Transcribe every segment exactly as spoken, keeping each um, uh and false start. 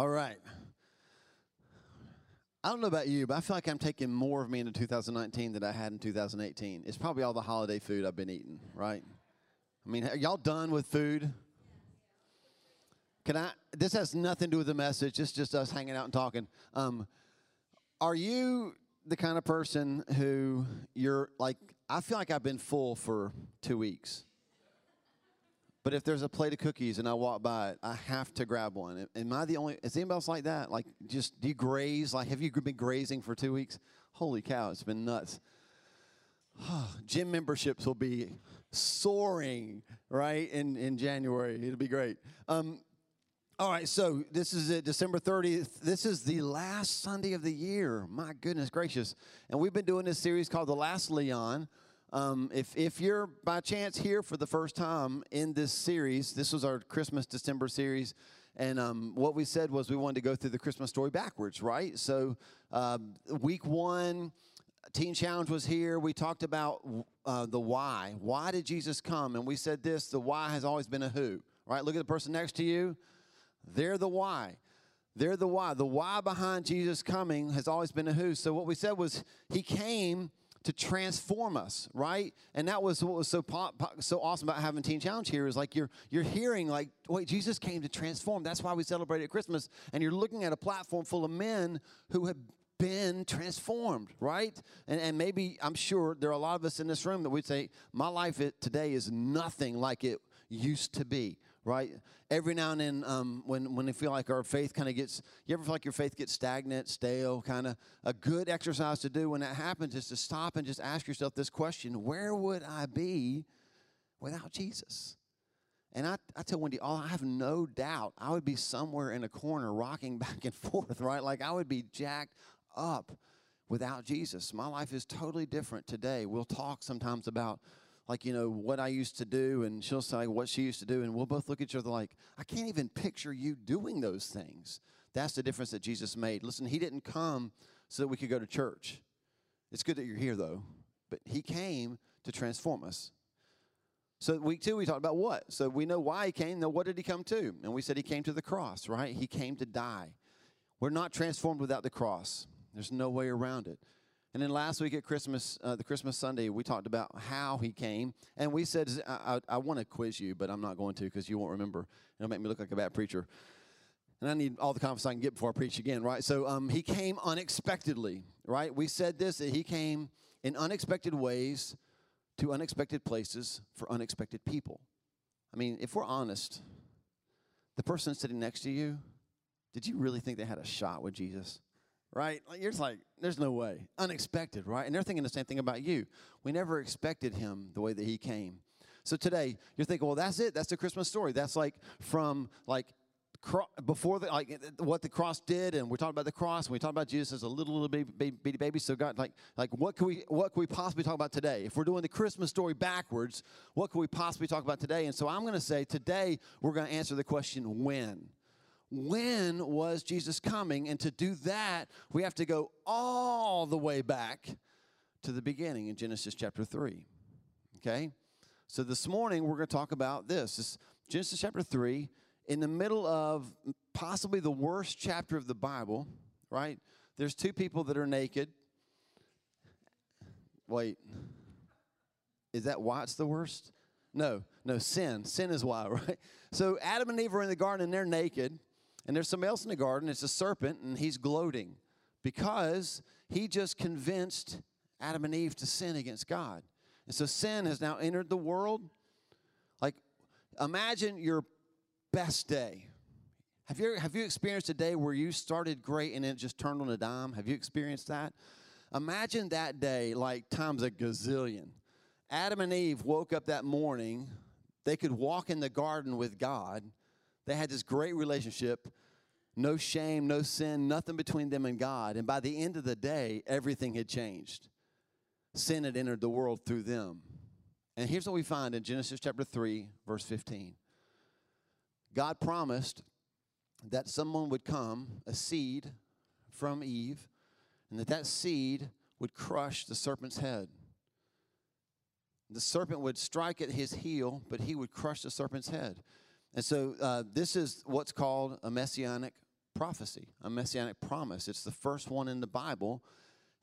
All right. I don't know about you, but I feel like I'm taking more of me into two thousand nineteen than I had in two thousand eighteen. It's probably all the holiday food I've been eating, right? I mean, are y'all done with food? Can I? This has nothing to do with the message. It's just us hanging out and talking. Um, are you the kind of person who you're like, I feel like I've been full for two weeks. But if there's a plate of cookies and I walk by it, I have to grab one. Am I the only, is anybody else like that? Like, just, do you graze? Like, have you been grazing for two weeks? Holy cow, it's been nuts. Gym memberships will be soaring, right, in, in January. It'll be great. Um, all right, so this is it, December thirtieth. This is the last Sunday of the year. My goodness gracious. And we've been doing this series called The Last Leon. Um, if, if you're by chance here for the first time in this series, this was our Christmas December series, and um, what we said was we wanted to go through the Christmas story backwards, right? So uh, week one, Teen Challenge was here. We talked about uh, the why. Why did Jesus come? And we said this, the why has always been a who, right? Look at the person next to you. They're the why. They're the why. The why behind Jesus coming has always been a who. So what we said was he came to transform us, right? And that was what was so pop, pop, so awesome about having Teen Challenge here is like you're you're hearing like, wait, Jesus came to transform. That's why we celebrate at Christmas. And you're looking at a platform full of men who have been transformed, right? And, and maybe, I'm sure, there are a lot of us in this room that would say, my life today is nothing like it used to be, right? Every now and then, um, when, when we feel like our faith kind of gets, you ever feel like your faith gets stagnant, stale, kind of? A good exercise to do when that happens is to stop and just ask yourself this question, where would I be without Jesus? And I, I tell Wendy, oh, I have no doubt I would be somewhere in a corner rocking back and forth, right? Like I would be jacked up without Jesus. My life is totally different today. We'll talk sometimes about like, you know, what I used to do, and she'll say what she used to do, and we'll both look at each other like, I can't even picture you doing those things. That's the difference that Jesus made. Listen, he didn't come so that we could go to church. It's good that you're here, though, but he came to transform us. So week two, we talked about what? So we know why he came. Now, what did he come to? And we said he came to the cross, right? He came to die. We're not transformed without the cross. There's no way around it. And then last week at Christmas, uh, the Christmas Sunday, we talked about how he came. And we said, I, I, I want to quiz you, but I'm not going to because you won't remember. It'll make me look like a bad preacher. And I need all the confidence I can get before I preach again, right? So um, he came unexpectedly, right? We said this, that he came in unexpected ways to unexpected places for unexpected people. I mean, if we're honest, the person sitting next to you, did you really think they had a shot with Jesus? Right? Like, you're just like, there's no way. Unexpected, right? And they're thinking the same thing about you. We never expected him the way that he came. So today, you're thinking, well, that's it. That's the Christmas story. That's like from like cro- before the, like what the cross did, and we're talking about the cross, and we talked about Jesus as a little, little baby, baby, baby. So God, like, like what can we, what can we possibly talk about today? If we're doing the Christmas story backwards, what can we possibly talk about today? And so I'm going to say today, we're going to answer the question, when? When was Jesus coming? And to do that, we have to go all the way back to the beginning in Genesis chapter three, okay? So this morning, we're going to talk about this. It's Genesis chapter three, in the middle of possibly the worst chapter of the Bible, right? There's two people that are naked. Wait, is that why it's the worst? No, no, sin. Sin is why, right? So Adam and Eve are in the garden, and they're naked. And there's somebody else in the garden. It's a serpent, and he's gloating because he just convinced Adam and Eve to sin against God. And so sin has now entered the world. Like, imagine your best day. Have you, have you experienced a day where you started great and it just turned on a dime? Have you experienced that? Imagine that day like times a gazillion. Adam and Eve woke up that morning. They could walk in the garden with God. They had this great relationship, no shame, no sin, nothing between them and God. And by the end of the day, everything had changed. Sin had entered the world through them. And here's what we find in Genesis chapter three, verse fifteen. God promised that someone would come, a seed from Eve, and that that seed would crush the serpent's head. The serpent would strike at his heel, but he would crush the serpent's head. And so uh, this is what's called a messianic prophecy, a messianic promise. It's the first one in the Bible.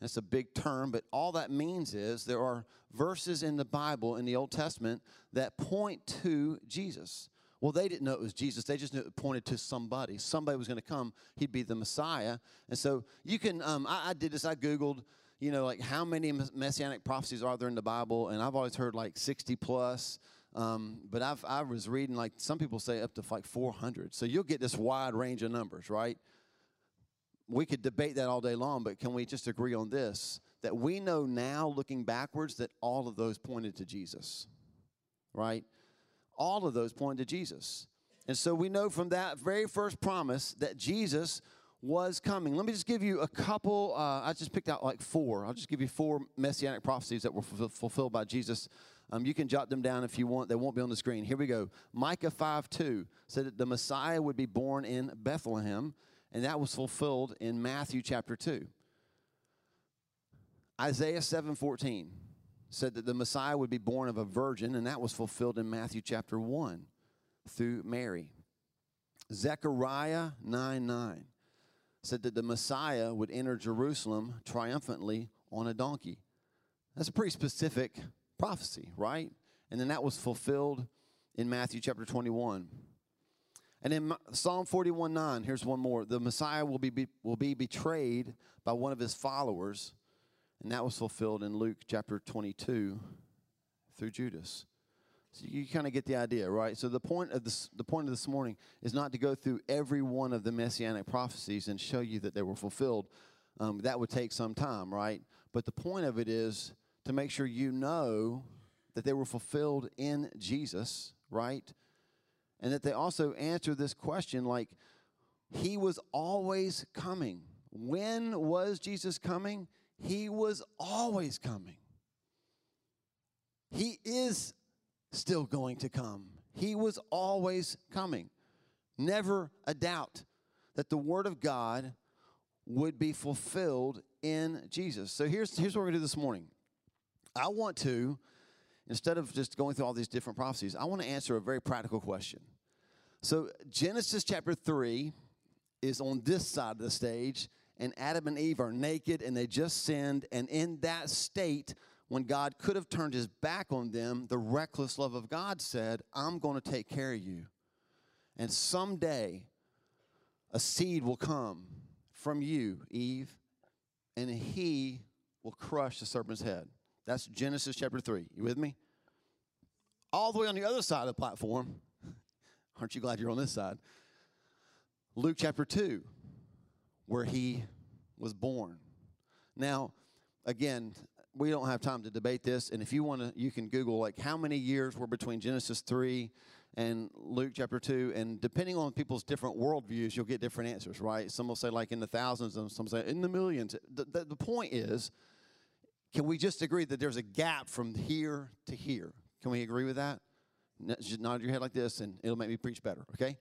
That's a big term, but all that means is there are verses in the Bible in the Old Testament that point to Jesus. Well, they didn't know it was Jesus. They just knew it pointed to somebody. Somebody was going to come. He'd be the Messiah. And so you can, um, I, I did this. I Googled, you know, like how many messianic prophecies are there in the Bible? And I've always heard like sixty plus. Um, but I've, I was reading like some people say up to like four hundred. So you'll get this wide range of numbers, right? We could debate that all day long, but can we just agree on this? That we know now, looking backwards, that all of those pointed to Jesus, right? All of those pointed to Jesus. And so we know from that very first promise that Jesus was coming. Let me just give you a couple. Uh, I just picked out like four. I'll just give you four messianic prophecies that were f- fulfilled by Jesus. Um, you can jot them down if you want. They won't be on the screen. Here we go. Micah five two said that the Messiah would be born in Bethlehem. And that was fulfilled in Matthew chapter two. Isaiah seven fourteen said that the Messiah would be born of a virgin, and that was fulfilled in Matthew chapter one through Mary. Zechariah nine nine said that the Messiah would enter Jerusalem triumphantly on a donkey. That's a pretty specific prophecy, right? And then that was fulfilled in Matthew chapter twenty-one. And in Psalm forty-one nine, here's one more. The Messiah will be, be will be betrayed by one of his followers. And that was fulfilled in Luke chapter twenty-two through Judas. So you kind of get the idea, right? So the point of this, the point of this morning is not to go through every one of the messianic prophecies and show you that they were fulfilled. Um, that would take some time, right? But the point of it is to make sure you know that they were fulfilled in Jesus, right? And that they also answer this question like, he was always coming. When was Jesus coming? He was always coming. He is still going to come. He was always coming. Never a doubt that the Word of God would be fulfilled in Jesus. So here's, here's what we're going to do this morning. I want to... Instead of just going through all these different prophecies, I want to answer a very practical question. So Genesis chapter three is on this side of the stage, and Adam and Eve are naked, and they just sinned. And in that state, when God could have turned his back on them, the reckless love of God said, I'm going to take care of you. And someday, a seed will come from you, Eve, and he will crush the serpent's head. That's Genesis chapter three. You with me? All the way on the other side of the platform. Aren't you glad you're on this side? Luke chapter two, where he was born. Now, again, we don't have time to debate this. And if you want to, you can Google, like, how many years were between Genesis three and Luke chapter two. And depending on people's different worldviews, you'll get different answers, right? Some will say, like, in the thousands, and some say, in the millions. The, the, the point is... Can we just agree that there's a gap from here to here? Can we agree with that? Just nod your head like this, and it'll make me preach better, okay?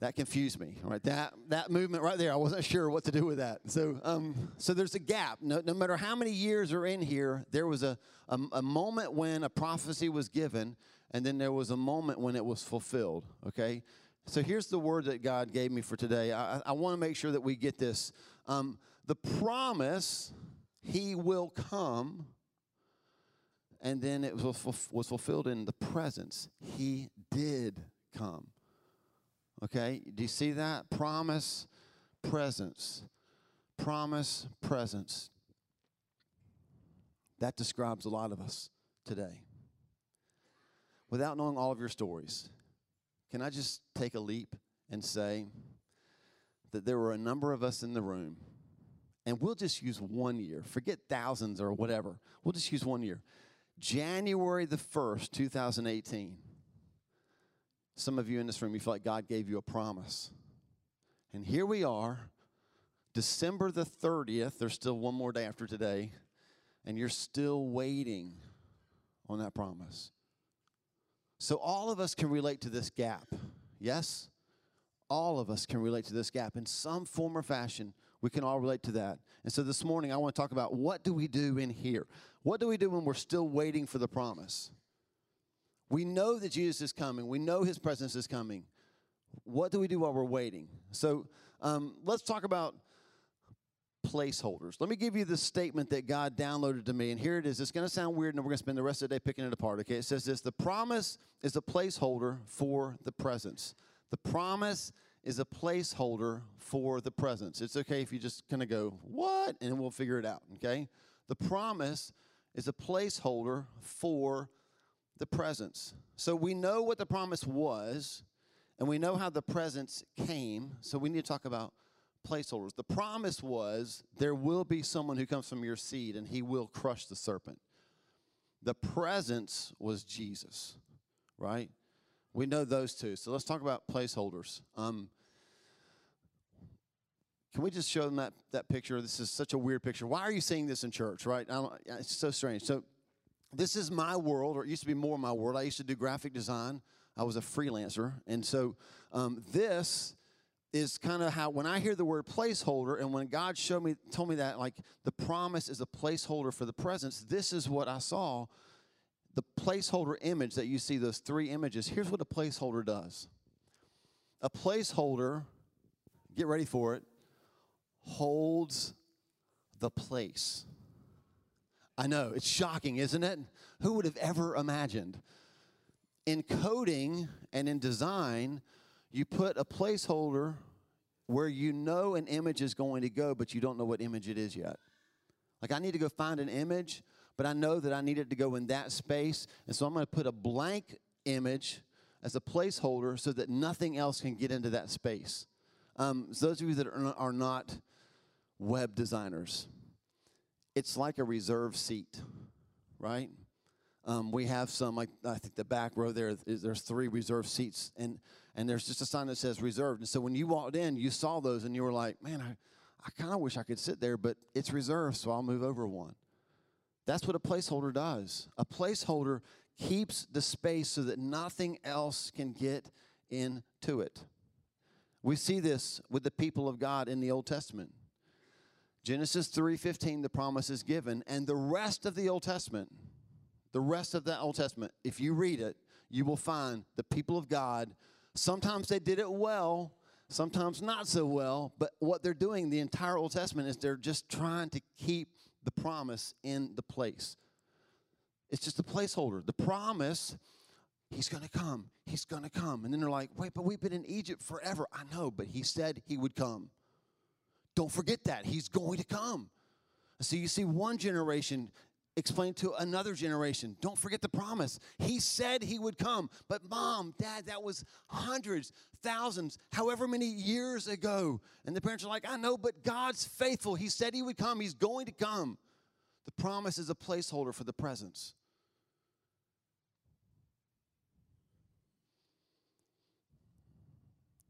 That confused me, all right? That that movement right there, I wasn't sure what to do with that. So um, so there's a gap. No, no matter how many years are in here, there was a, a, a moment when a prophecy was given, and then there was a moment when it was fulfilled, okay? So here's the word that God gave me for today. I, I want to make sure that we get this. Um, the promise... He will come, and then it was, was fulfilled in the presence. He did come. Okay, do you see that? Promise, presence. Promise, presence. That describes a lot of us today. Without knowing all of your stories, can I just take a leap and say that there were a number of us in the room. And we'll just use one year. Forget thousands or whatever. We'll just use one year. January the first, two thousand eighteen. Some of you in this room, you feel like God gave you a promise. And here we are, December the thirtieth. There's still one more day after today. And you're still waiting on that promise. So all of us can relate to this gap. Yes? All of us can relate to this gap in some form or fashion. We can all relate to that. And so this morning, I want to talk about what do we do in here? What do we do when we're still waiting for the promise? We know that Jesus is coming. We know his presence is coming. What do we do while we're waiting? So um, let's talk about placeholders. Let me give you this statement that God downloaded to me, and here it is. It's going to sound weird, and we're going to spend the rest of the day picking it apart, okay? It says this: the promise is a placeholder for the presence. The promise is a placeholder for the presence. It's okay if you just kind of go, what? And we'll figure it out, okay? The promise is a placeholder for the presence. So we know what the promise was, and we know how the presence came, so we need to talk about placeholders. The promise was there will be someone who comes from your seed, and he will crush the serpent. The presence was Jesus, right? We know those two. So let's talk about placeholders. Um, can we just show them that, that picture? This is such a weird picture. Why are you seeing this in church, right? I don't, it's so strange. So this is my world, or it used to be more my world. I used to do graphic design. I was a freelancer, and so um, this is kind of how, when I hear the word placeholder, and when God showed me, told me that, like, the promise is a placeholder for the presence, this is what I saw, the placeholder image that you see, those three images. Here's what a placeholder does. A placeholder, get ready for it, holds the place. I know, it's shocking, isn't it? Who would have ever imagined? In coding and in design, you put a placeholder where you know an image is going to go, but you don't know what image it is yet. Like, I need to go find an image, but I know that I need it to go in that space, and so I'm going to put a blank image as a placeholder so that nothing else can get into that space. Um, so those of you that are not web designers, it's like a reserved seat, right? Um, we have some, like, I think the back row there, is, there's three reserved seats, and, and there's just a sign that says reserved. And so when you walked in, you saw those, and you were like, man, I, I kind of wish I could sit there, but it's reserved, so I'll move over one. That's what a placeholder does. A placeholder keeps the space so that nothing else can get into it. We see this with the people of God in the Old Testament. Genesis three fifteen, the promise is given, and the rest of the Old Testament... The rest of that Old Testament, if you read it, you will find the people of God. Sometimes they did it well, sometimes not so well, but what they're doing the entire Old Testament is they're just trying to keep the promise in the place. It's just a placeholder. The promise, he's going to come, he's going to come. And then they're like, wait, but we've been in Egypt forever. I know, but he said he would come. Don't forget that. He's going to come. So you see one generation explain to another generation, don't forget the promise. He said he would come. But mom, dad, that was hundreds, thousands, however many years ago. And the parents are like, I know, but God's faithful. He said he would come. He's going to come. The promise is a placeholder for the presence.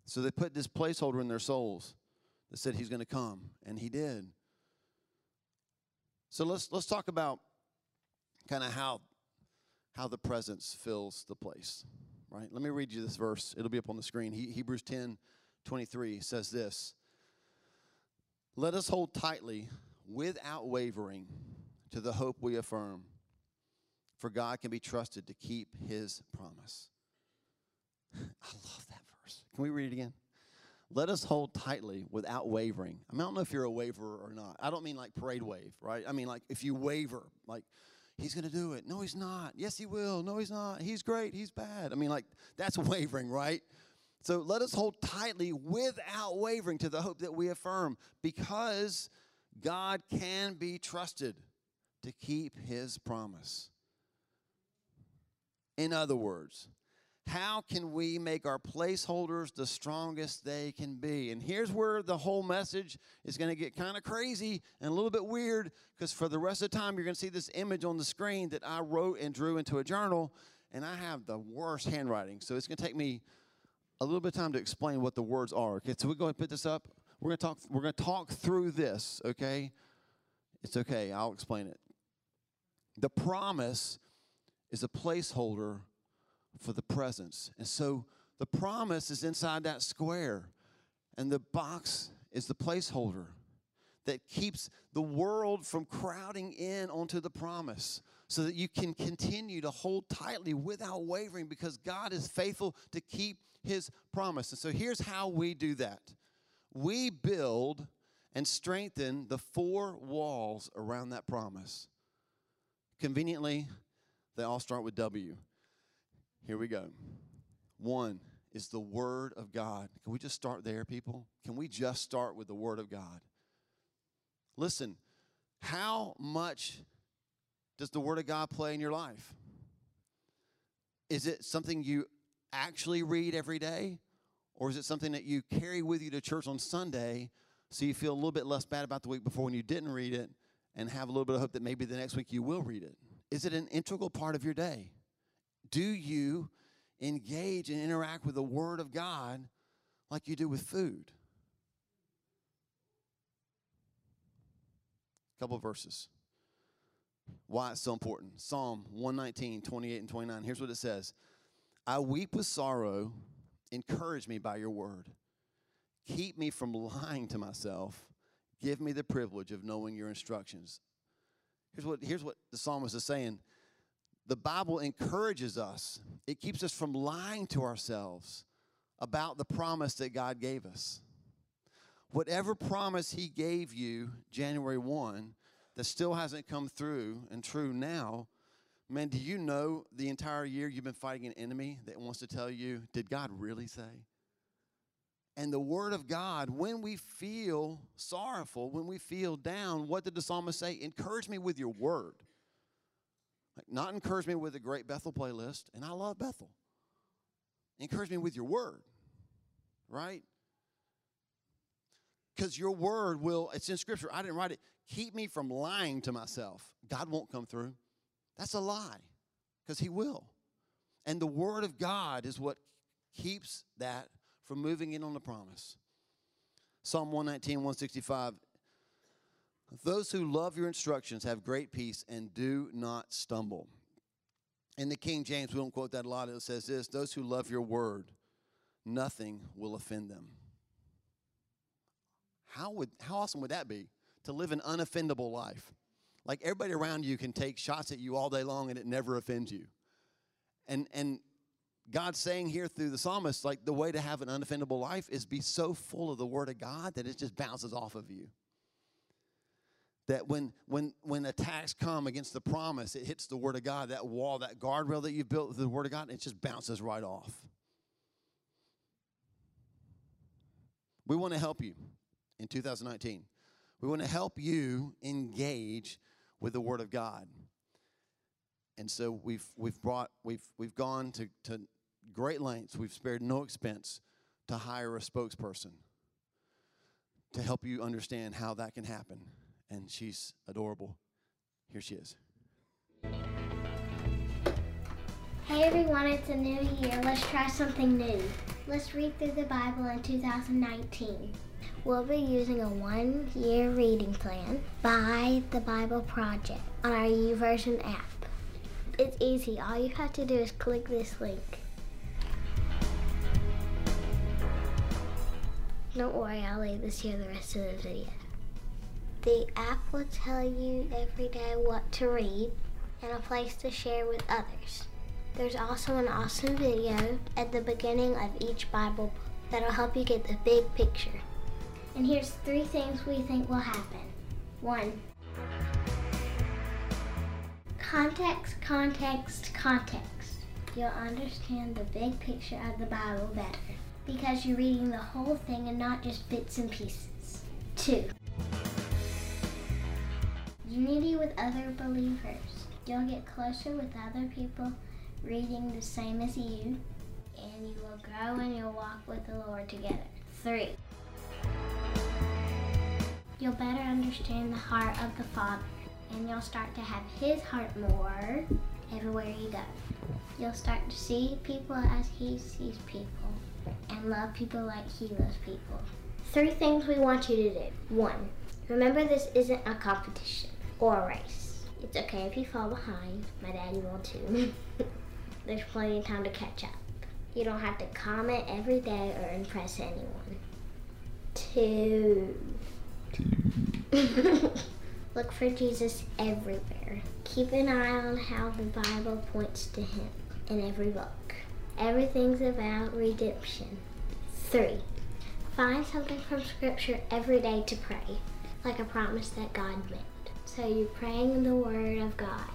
So they put this placeholder in their souls that said he's going to come, and he did. So let's let's talk about kind of how, how the presence fills the place, right? Let me read you this verse. It'll be up on the screen. He, Hebrews ten twenty-three says this: let us hold tightly without wavering to the hope we affirm, for God can be trusted to keep his promise. I love that verse. Can we read it again? Let us hold tightly without wavering. I mean, I don't know if you're a waverer or not. I don't mean like parade wave, right? I mean, like, if you waver, like, he's going to do it. No, he's not. Yes, he will. No, he's not. He's great. He's bad. I mean, like, that's wavering, right? So let us hold tightly without wavering to the hope that we affirm, because God can be trusted to keep his promise. In other words, how can we make our placeholders the strongest they can be? And here's where the whole message is going to get kind of crazy and a little bit weird, because for the rest of the time, you're going to see this image on the screen that I wrote and drew into a journal, and I have the worst handwriting. So it's going to take me a little bit of time to explain what the words are. Okay, so we're going to put this up. We're going to talk, we're going to talk through this, okay? It's okay. I'll explain it. The promise is a placeholder for the presence. And so the promise is inside that square, and the box is the placeholder that keeps the world from crowding in onto the promise. so that you can continue to hold tightly without wavering, because God is faithful to keep his promise. And so here's how we do that. We build and strengthen the four walls around that promise. Conveniently, they all start with W. Here we go. One is the Word of God. Can we just start there, people? Can we just start with the Word of God? Listen, how much does the Word of God play in your life? Is it something you actually read every day? Or is it something that you carry with you to church on Sunday so you feel a little bit less bad about the week before when you didn't read it, and have a little bit of hope that maybe the next week you will read it? Is it an integral part of your day? Do you engage and interact with the Word of God like you do with food? A couple of verses. Why it's so important. Psalm one nineteen, twenty-eight and twenty-nine. Here's what it says. I weep with sorrow. Encourage me by your word. Keep me from lying to myself. Give me the privilege of knowing your instructions. Here's what, here's what the psalmist is saying. The Bible encourages us. It keeps us from lying to ourselves about the promise that God gave us. Whatever promise he gave you January first that still hasn't come through and true now, man, do you know the entire year you've been fighting an enemy that wants to tell you, did God really say? And the Word of God, when we feel sorrowful, when we feel down, what did the psalmist say? Encourage me with your word. Like, not encourage me with a great Bethel playlist, and I love Bethel. Encourage me with your word, right? Because your word will, it's in Scripture. I didn't write it. Keep me from lying to myself. God won't come through. That's a lie, because he will. And the Word of God is what keeps that from moving in on the promise. Psalm one nineteen, one sixty-five. Those who love your instructions have great peace and do not stumble. In the King James, we don't quote that a lot. It says this, those who love your word, nothing will offend them. How would, how awesome would that be, to live an unoffendable life? Like, everybody around you can take shots at you all day long and it never offends you. And and God's saying here through the psalmist, like, the way to have an unoffendable life is be so full of the Word of God that it just bounces off of you. That when when when attacks come against the promise, it hits the Word of God, that wall, that guardrail that you've built with the Word of God, it just bounces right off. We want to help you in two thousand nineteen. We want to help you engage with the Word of God. And so we've we've brought we've we've gone to, to great lengths, we've spared no expense to hire a spokesperson to help you understand how that can happen. And she's adorable. Here she is. Hey everyone, it's a new year. Let's try something new. Let's read through the Bible in two thousand nineteen. We'll be using a one-year reading plan by the Bible Project on our YouVersion app. It's easy. All you have to do is click this link. Don't worry, I'll leave this here the rest of the video. The app will tell you every day what to read and a place to share with others. There's also an awesome video at the beginning of each Bible book that'll help you get the big picture. And here's three things we think will happen. One, context, context, context. You'll understand the big picture of the Bible better because you're reading the whole thing and not just bits and pieces. Two, unity with other believers. You'll get closer with other people reading the same as you, and you will grow and you'll walk with the Lord together. Three, you'll better understand the heart of the Father, and you'll start to have his heart more everywhere you go. You'll start to see people as he sees people, and love people like he loves people. Three things we want you to do. One, remember this isn't a competition or a race. It's okay if you fall behind. My daddy will too. There's plenty of time to catch up. You don't have to comment every day or impress anyone. Two. Look for Jesus everywhere. Keep an eye on how the Bible points to him in every book. Everything's about redemption. Three, find something from Scripture every day to pray, like a promise that God made. So you're praying in the Word of God.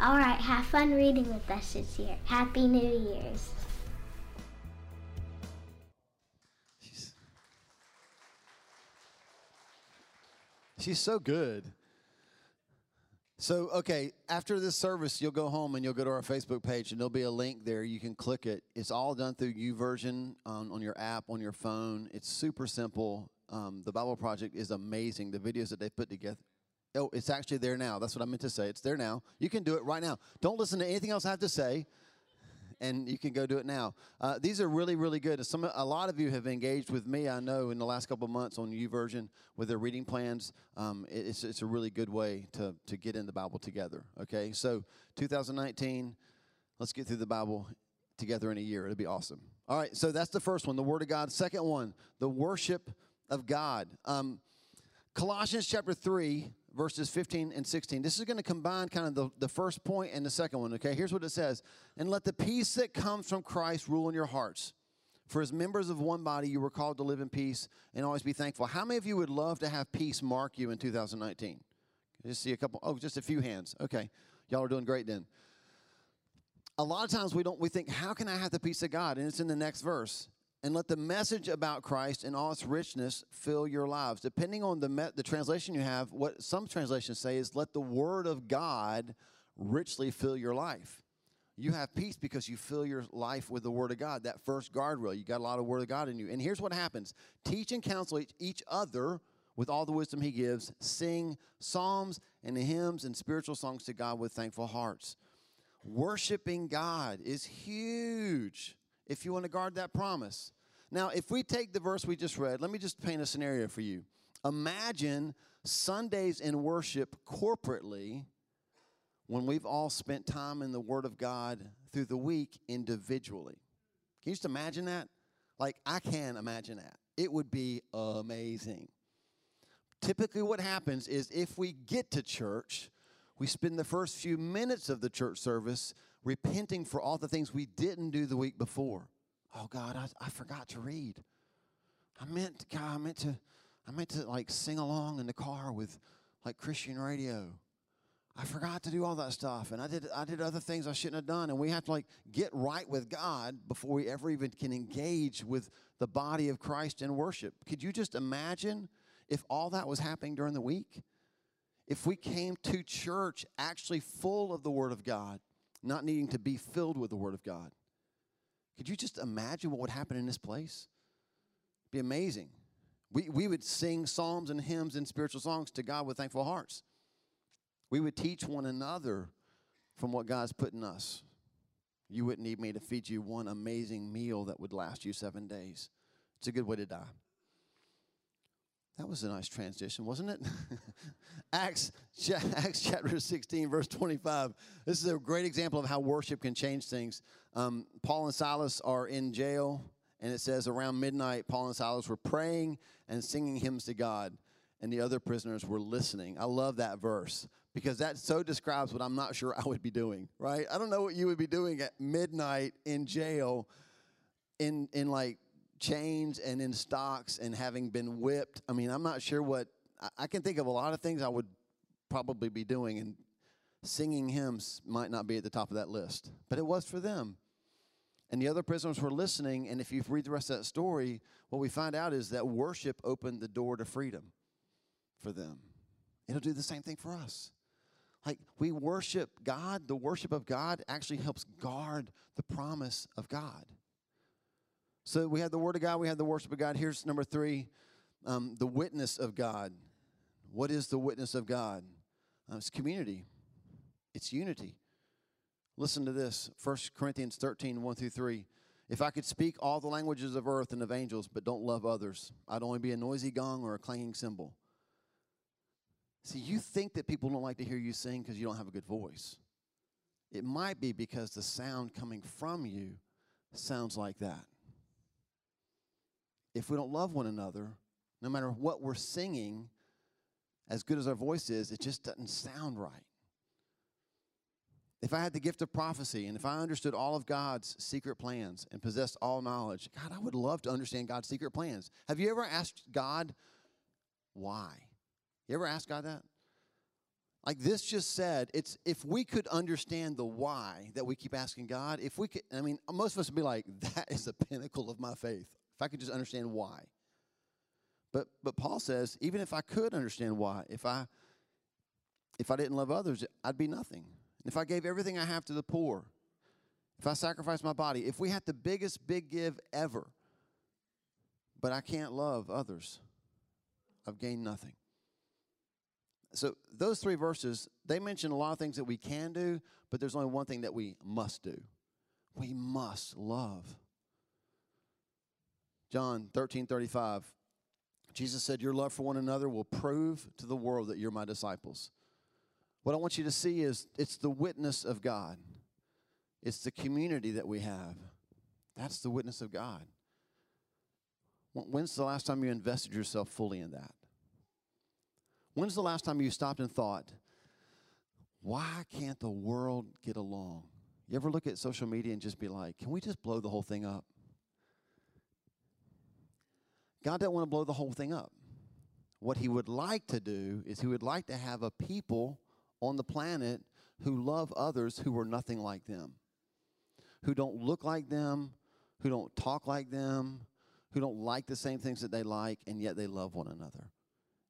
All right, have fun reading with us this year. Happy New Year's. She's so good. So, okay, after this service, you'll go home and you'll go to our Facebook page, and there'll be a link there. You can click it. It's all done through YouVersion on, on your app, on your phone. It's super simple. Um, the Bible Project is amazing. The videos that they've put together. Oh, it's actually there now. That's what I meant to say. It's there now. You can do it right now. Don't listen to anything else I have to say, and you can go do it now. Uh, these are really, really good. Some, a lot of you have engaged with me, I know, in the last couple of months on YouVersion with their reading plans. Um, it, it's, it's a really good way to, to get in the Bible together, okay? So two thousand nineteen, let's get through the Bible together in a year. It'll be awesome. All right, so that's the first one, the Word of God. Second one, the worship of God. Um, Colossians chapter three, verses fifteen and sixteen. This is going to combine kind of the, the first point and the second one, okay? Here's what it says. And let the peace that comes from Christ rule in your hearts. For as members of one body, you were called to live in peace and always be thankful. How many of you would love to have peace mark you in two thousand nineteen? Just see a couple. Oh, just a few hands. Okay. Y'all are doing great then. A lot of times we don't, we think, how can I have the peace of God? And it's in the next verse. And let the message about Christ and all its richness fill your lives. Depending on the me- the translation you have, what some translations say is, let the Word of God richly fill your life. You have peace because you fill your life with the Word of God, that first guardrail. You got a lot of Word of God in you. And here's what happens. Teach and counsel each other with all the wisdom he gives. Sing psalms and hymns and spiritual songs to God with thankful hearts. Worshiping God is huge. If you want to guard that promise. Now, if we take the verse we just read, let me just paint a scenario for you. Imagine Sundays in worship corporately when we've all spent time in the Word of God through the week individually. Can you just imagine that? Like, I can imagine that. It would be amazing. Typically what happens is if we get to church, we spend the first few minutes of the church service repenting for all the things we didn't do the week before. Oh God, I, I forgot to read. I meant, God, I meant to, I meant to like sing along in the car with like Christian radio. I forgot to do all that stuff, and I did, I did other things I shouldn't have done. And we have to like get right with God before we ever even can engage with the body of Christ in worship. Could you just imagine if all that was happening during the week? If we came to church actually full of the Word of God, not needing to be filled with the Word of God, could you just imagine what would happen in this place? It'd be amazing. We, we would sing psalms and hymns and spiritual songs to God with thankful hearts. We would teach one another from what God's put in us. You wouldn't need me to feed you one amazing meal that would last you seven days. It's a good way to die. That was a nice transition, wasn't it? Acts, Acts chapter sixteen, verse twenty-five. This is a great example of how worship can change things. Um, Paul and Silas are in jail, and it says around midnight, Paul and Silas were praying and singing hymns to God, and the other prisoners were listening. I love that verse because that so describes what I'm not sure I would be doing, right? I don't know what you would be doing at midnight in jail in, in like, chains and in stocks and having been whipped. I mean, I'm not sure what, I can think of a lot of things I would probably be doing, and singing hymns might not be at the top of that list, but it was for them. And the other prisoners were listening, and if you read the rest of that story, what we find out is that worship opened the door to freedom for them. It'll do the same thing for us. Like, we worship God, the worship of God actually helps guard the promise of God. So we have the Word of God, we have the worship of God. Here's number three, um, the witness of God. What is the witness of God? Uh, it's community. It's unity. Listen to this, First Corinthians thirteen, one through three. If I could speak all the languages of earth and of angels, but don't love others, I'd only be a noisy gong or a clanging cymbal. See, you think that people don't like to hear you sing because you don't have a good voice. It might be because the sound coming from you sounds like that. If we don't love one another, no matter what we're singing, as good as our voice is, it just doesn't sound right. If I had the gift of prophecy, and if I understood all of God's secret plans and possessed all knowledge, God, I would love to understand God's secret plans. Have you ever asked God why? You ever asked God that? Like this just said, it's if we could understand the why that we keep asking God, if we could, I mean, most of us would be like, that is the pinnacle of my faith. If I could just understand why. But but Paul says, even if I could understand why, if I if I didn't love others, I'd be nothing. If I gave everything I have to the poor, if I sacrificed my body, if we had the biggest big give ever, but I can't love others, I've gained nothing. So those three verses, they mention a lot of things that we can do, but there's only one thing that we must do. We must love. John thirteen thirty-five, Jesus said, your love for one another will prove to the world that you're my disciples. What I want you to see is it's the witness of God. It's the community that we have. That's the witness of God. When's the last time you invested yourself fully in that? When's the last time you stopped and thought, why can't the world get along? You ever look at social media and just be like, can we just blow the whole thing up? God doesn't want to blow the whole thing up. What he would like to do is he would like to have a people on the planet who love others who are nothing like them, who don't look like them, who don't talk like them, who don't like the same things that they like, and yet they love one another.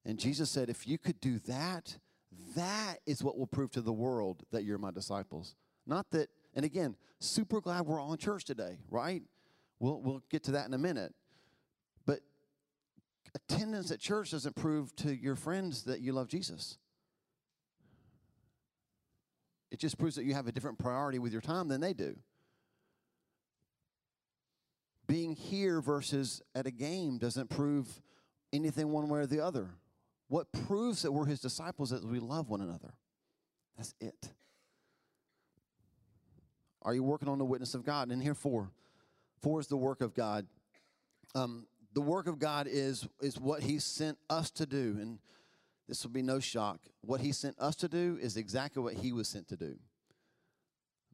And Jesus said, if you could do that, that is what will prove to the world that you're my disciples. Not that, and again, super glad we're all in church today, right? We'll, we'll get to that in a minute. But attendance at church doesn't prove to your friends that you love Jesus. It just proves that you have a different priority with your time than they do. Being here versus at a game doesn't prove anything one way or the other. What proves that we're his disciples is that we love one another. That's it. Are you working on the witness of God? And here four. Four is the work of God. Um, the work of God is, is what he sent us to do. And this will be no shock. What he sent us to do is exactly what he was sent to do.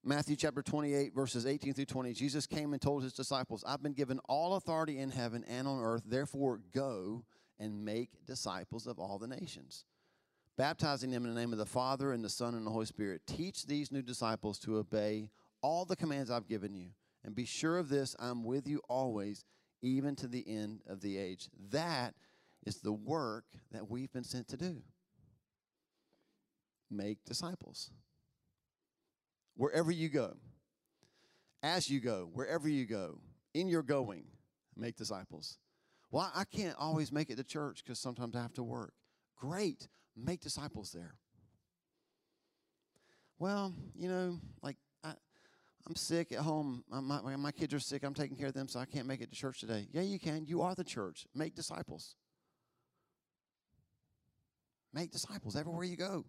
Matthew chapter twenty-eight, verses eighteen through twenty, Jesus came and told his disciples, I've been given all authority in heaven and on earth, therefore go and make disciples of all the nations, baptizing them in the name of the Father and the Son and the Holy Spirit. Teach these new disciples to obey all the commands I've given you, and be sure of this, I'm with you always, even to the end of the age. That is the work that we've been sent to do. Make disciples. Wherever you go, as you go, wherever you go, in your going, make disciples. Well, I can't always make it to church because sometimes I have to work. Great, make disciples there. Well, you know, like I, I'm sick at home. I, my, my kids are sick. I'm taking care of them, so I can't make it to church today. Yeah, you can. You are the church. Make disciples. Make disciples everywhere you go.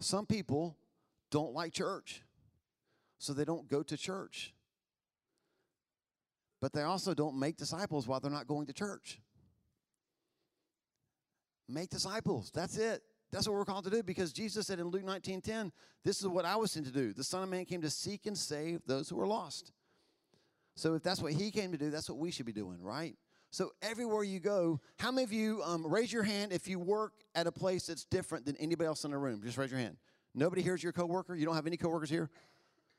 Some people don't like church, so they don't go to church. But they also don't make disciples while they're not going to church. Make disciples. That's it. That's what we're called to do, because Jesus said in Luke nineteen ten, this is what I was sent to do. The Son of Man came to seek and save those who are lost. So if that's what he came to do, that's what we should be doing, right? So everywhere you go, how many of you, um, raise your hand if you work at a place that's different than anybody else in the room? Just raise your hand. Nobody here is your coworker? You don't have any coworkers here?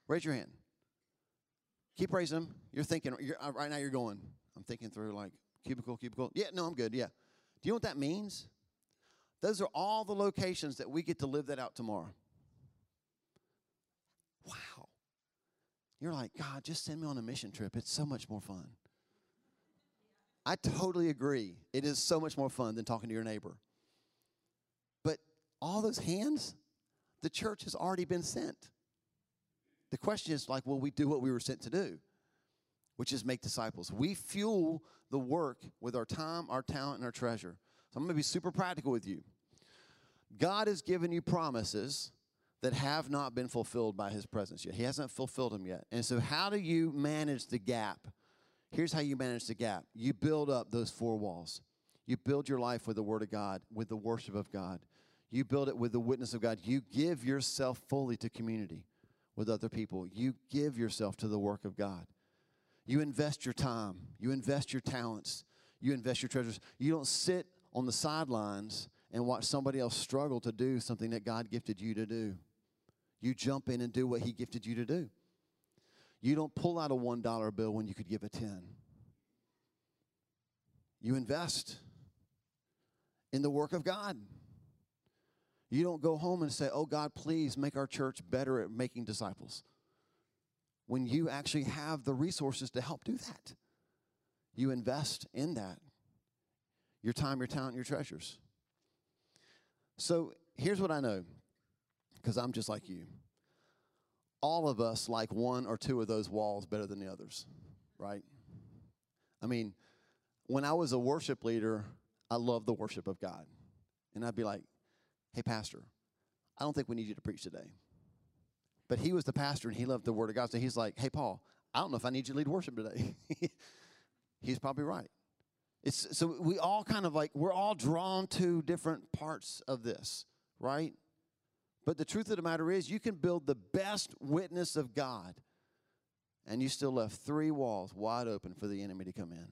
Raise your hand. Keep raising them. You're thinking, you're, right now you're going, I'm thinking through like cubicle, cubicle. Yeah, no, I'm good, yeah. Do you know what that means? Those are all the locations that we get to live that out tomorrow. Wow. You're like, God, just send me on a mission trip. It's so much more fun. I totally agree. It is so much more fun than talking to your neighbor. But all those hands, the church has already been sent. The question is like, will we do what we were sent to do, which is make disciples? We fuel the work with our time, our talent, and our treasure. So I'm going to be super practical with you. God has given you promises that have not been fulfilled by his presence yet. He hasn't fulfilled them yet. And so how do you manage the gap? Here's how you manage the gap. You build up those four walls. You build your life with the Word of God, with the worship of God. You build it with the witness of God. You give yourself fully to community with other people. You give yourself to the work of God. You invest your time. You invest your talents. You invest your treasures. You don't sit on the sidelines and watch somebody else struggle to do something that God gifted you to do. You jump in and do what he gifted you to do. You don't pull out a one dollar bill when you could give a ten. You invest in the work of God. You don't go home and say, oh, God, please make our church better at making disciples, when you actually have the resources to help do that. You invest in that, your time, your talent, your treasures. So here's what I know, because I'm just like you. All of us like one or two of those walls better than the others, right? I mean, when I was a worship leader, I loved the worship of God. And I'd be like, hey, pastor, I don't think we need you to preach today. But he was the pastor, and he loved the Word of God. So he's like, hey, Paul, I don't know if I need you to lead worship today. He's probably right. It's, so we all kind of like, we're all drawn to different parts of this, right? But the truth of the matter is, you can build the best witness of God, and you still left three walls wide open for the enemy to come in.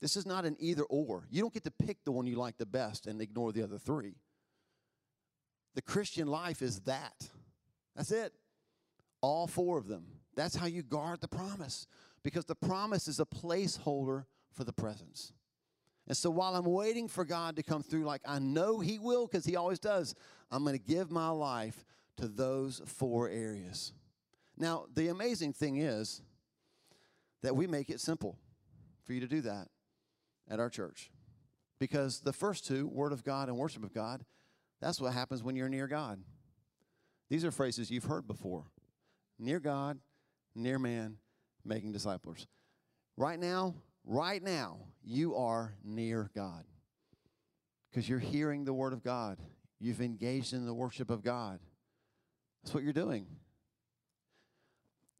This is not an either or. You don't get to pick the one you like the best and ignore the other three. The Christian life is that. That's it. All four of them. That's how you guard the promise, because the promise is a placeholder for the presence. And so while I'm waiting for God to come through, like I know he will, because he always does, I'm going to give my life to those four areas. Now, the amazing thing is that we make it simple for you to do that at our church, because the first two, Word of God and worship of God, that's what happens when you're near God. These are phrases you've heard before. Near God, near man, making disciples. Right now, right now, you are near God, because you're hearing the Word of God. You've engaged in the worship of God. That's what you're doing.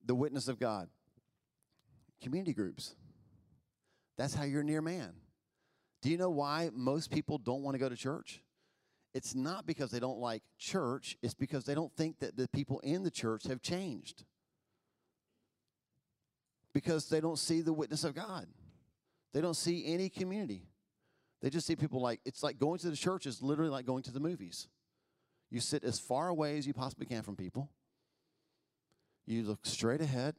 The witness of God. Community groups. That's how you're near man. Do you know why most people don't want to go to church? It's not because they don't like church. It's because they don't think that the people in the church have changed, because they don't see the witness of God. They don't see any community. They just see people like, it's like going to the church is literally like going to the movies. You sit as far away as you possibly can from people. You look straight ahead.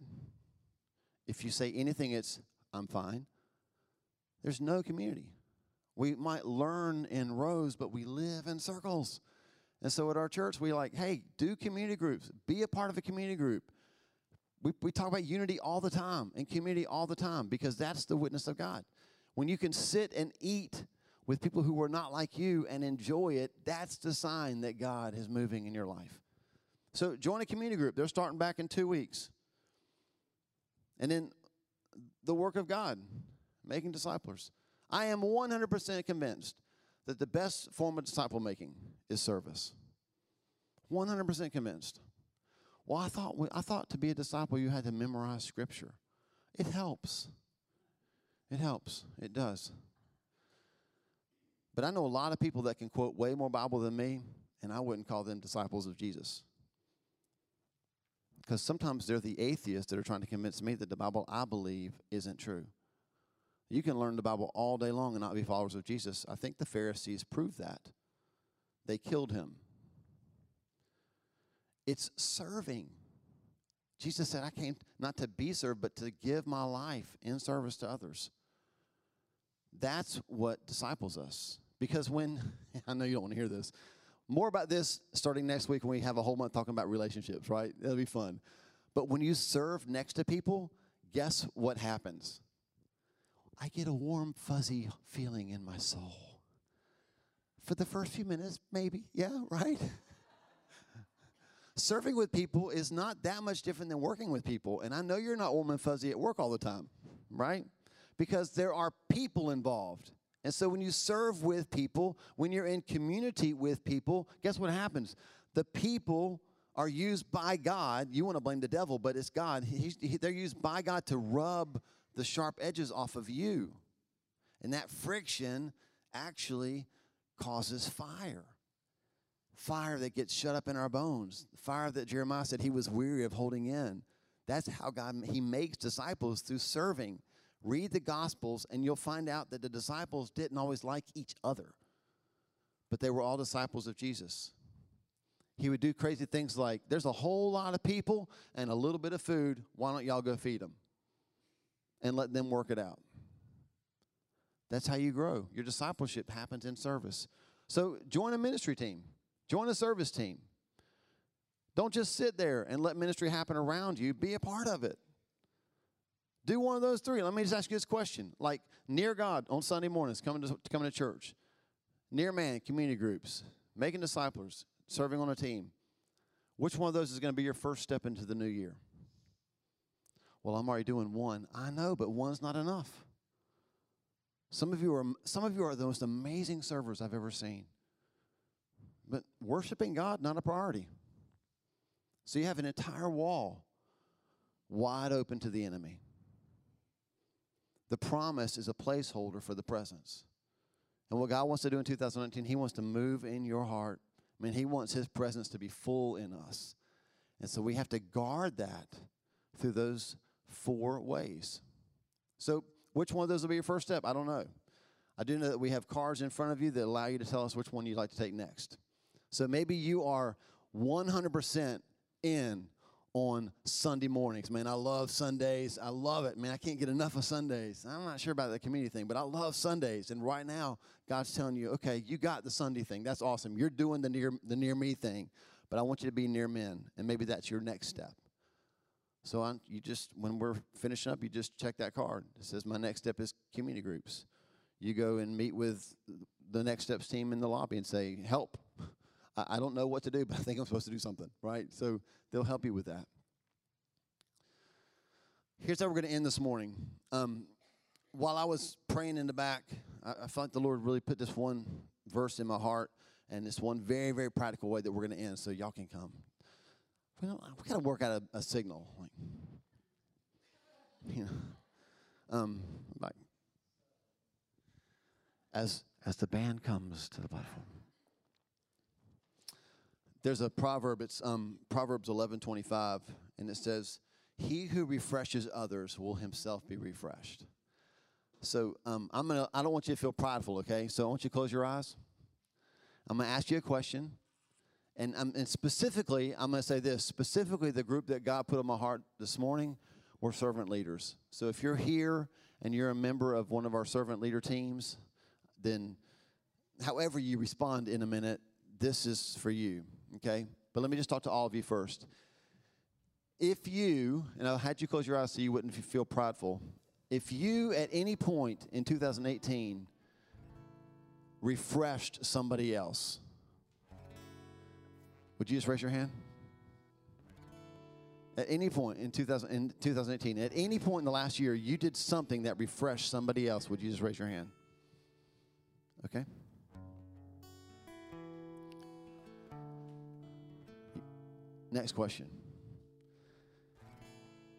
If you say anything, it's, I'm fine. There's no community. We might learn in rows, but we live in circles. And so at our church, we like, hey, do community groups. Be a part of a community group. We, we talk about unity all the time and community all the time, because that's the witness of God. When you can sit and eat with people who are not like you and enjoy it, that's the sign that God is moving in your life. So join a community group. They're starting back in two weeks. And then the work of God, making disciples. I am one hundred percent convinced that the best form of disciple making is service. one hundred percent convinced. Well, I thought, I thought to be a disciple you had to memorize Scripture. It helps. It helps. It does. But I know a lot of people that can quote way more Bible than me, and I wouldn't call them disciples of Jesus. Because sometimes they're the atheists that are trying to convince me that the Bible I believe isn't true. You can learn the Bible all day long and not be followers of Jesus. I think the Pharisees proved that. They killed him. It's serving. Jesus said, I came not to be served, but to give my life in service to others. That's what disciples us. Because when, I know you don't want to hear this. More about this starting next week when we have a whole month talking about relationships, right? That'll be fun. But when you serve next to people, guess what happens? I get a warm, fuzzy feeling in my soul. For the first few minutes, maybe. Yeah, right? Serving with people is not that much different than working with people. And I know you're not warm and fuzzy at work all the time, right? Because there are people involved. And so when you serve with people, when you're in community with people, guess what happens? The people are used by God. You want to blame the devil, but it's God. He, he, they're used by God to rub the sharp edges off of you. And that friction actually causes fire. Fire that gets shut up in our bones. Fire that Jeremiah said he was weary of holding in. That's how God, he makes disciples through serving. Read the Gospels and you'll find out that the disciples didn't always like each other. But they were all disciples of Jesus. He would do crazy things like, there's a whole lot of people and a little bit of food. Why don't y'all go feed them and let them work it out? That's how you grow. Your discipleship happens in service. So join a ministry team. Join a service team. Don't just sit there and let ministry happen around you. Be a part of it. Do one of those three. Let me just ask you this question. Like, near God on Sunday mornings, coming to, coming to church. Near man, community groups. Making disciples. Serving on a team. Which one of those is going to be your first step into the new year? Well, I'm already doing one. I know, but one's not enough. Some of you are, some of you are the most amazing servers I've ever seen. But worshiping God, not a priority. So you have an entire wall wide open to the enemy. The promise is a placeholder for the presence. And what God wants to do in two thousand nineteen, he wants to move in your heart. I mean, he wants his presence to be full in us. And so we have to guard that through those four ways. So which one of those will be your first step? I don't know. I do know that we have cards in front of you that allow you to tell us which one you'd like to take next. So maybe you are one hundred percent in on Sunday mornings. Man, I love Sundays. I love it. Man, I can't get enough of Sundays. I'm not sure about that community thing, but I love Sundays. And right now, God's telling you, okay, you got the Sunday thing. That's awesome. You're doing the near, the near me thing, but I want you to be near men. And maybe that's your next step. So I'm, you just, when we're finishing up, you just check that card. It says my next step is community groups. You go and meet with the Next Steps team in the lobby and say, help. I don't know what to do, but I think I'm supposed to do something, right? So they'll help you with that. Here's how we're going to end this morning. Um, while I was praying in the back, I, I felt like the Lord really put this one verse in my heart, and this one very, very practical way that we're going to end, so y'all can come. We don't, we got to work out a, a signal. Like, you know, um, like, As as the band comes to the platform, there's a proverb. It's um, Proverbs eleven twenty-five, and it says, "He who refreshes others will himself be refreshed." So um, I'm gonna. I don't want you to feel prideful, okay? So I want you to close your eyes. I'm gonna ask you a question, and I'm, and specifically, I'm gonna say this. Specifically, the group that God put on my heart this morning were servant leaders. So if you're here and you're a member of one of our servant leader teams, then however you respond in a minute, this is for you, okay? But let me just talk to all of you first. If you, and I had you close your eyes so you wouldn't feel prideful, if you at any point in two thousand eighteen refreshed somebody else, would you just raise your hand? At any point in, two thousand, in twenty eighteen, at any point in the last year, you did something that refreshed somebody else, would you just raise your hand? Okay. Next question.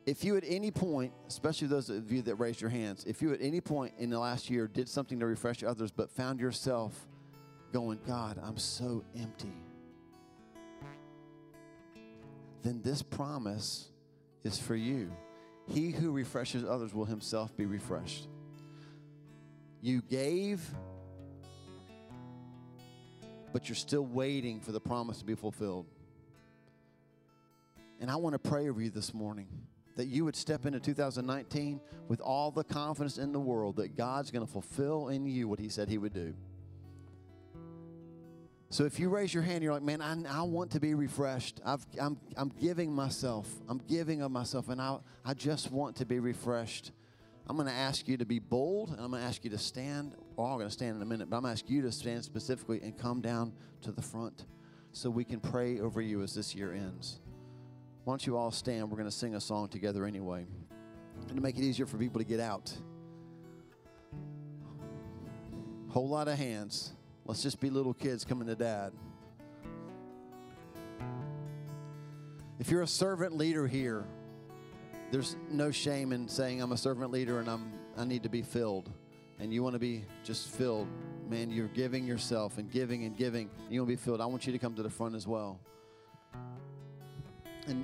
If you at any point, especially those of you that raised your hands, if you at any point in the last year did something to refresh others but found yourself going, God, I'm so empty, then this promise is for you. He who refreshes others will himself be refreshed. You gave, but you're still waiting for the promise to be fulfilled. And I want to pray over you this morning that you would step into two thousand nineteen with all the confidence in the world that God's going to fulfill in you what he said he would do. So if you raise your hand, you're like, man, I, I want to be refreshed. I've, I'm, I'm giving myself. I'm giving of myself, and I, I just want to be refreshed. I'm going to ask you to be bold, and I'm going to ask you to stand. We're all going to stand in a minute, but I'm going to ask you to stand specifically and come down to the front so we can pray over you as this year ends. Why don't you all stand? We're going to sing a song together anyway, and to make it easier for people to get out. Whole lot of hands. Let's just be little kids coming to Dad. If you're a servant leader here, there's no shame in saying I'm a servant leader and I'm I need to be filled. And you want to be just filled. Man, you're giving yourself and giving and giving. And you want to be filled. I want you to come to the front as well. And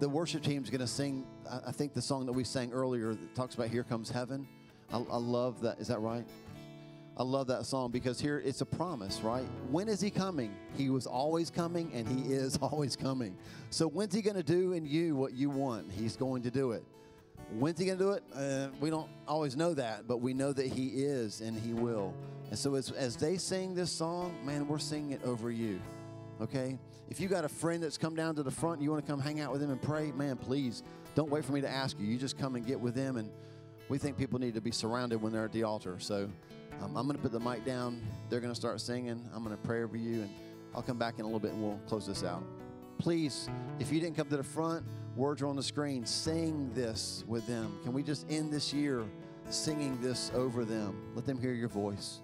the worship team's going to sing, I think, the song that we sang earlier that talks about Here Comes Heaven. I, I love that. Is that right? I love that song because here it's a promise, right? When is he coming? He was always coming, and he is always coming. So when's he going to do in you what you want? He's going to do it. When's he going to do it? Uh, we don't always know that, but we know that he is and he will. And so as, as they sing this song, man, we're singing it over you, okay? If you got a friend that's come down to the front and you want to come hang out with them and pray, man, please don't wait for me to ask you. You just come and get with them, and we think people need to be surrounded when they're at the altar. So um, I'm going to put the mic down. They're going to start singing. I'm going to pray over you, and I'll come back in a little bit, and we'll close this out. Please, if you didn't come to the front, words are on the screen. Sing this with them. Can we just end this year singing this over them? Let them hear your voice.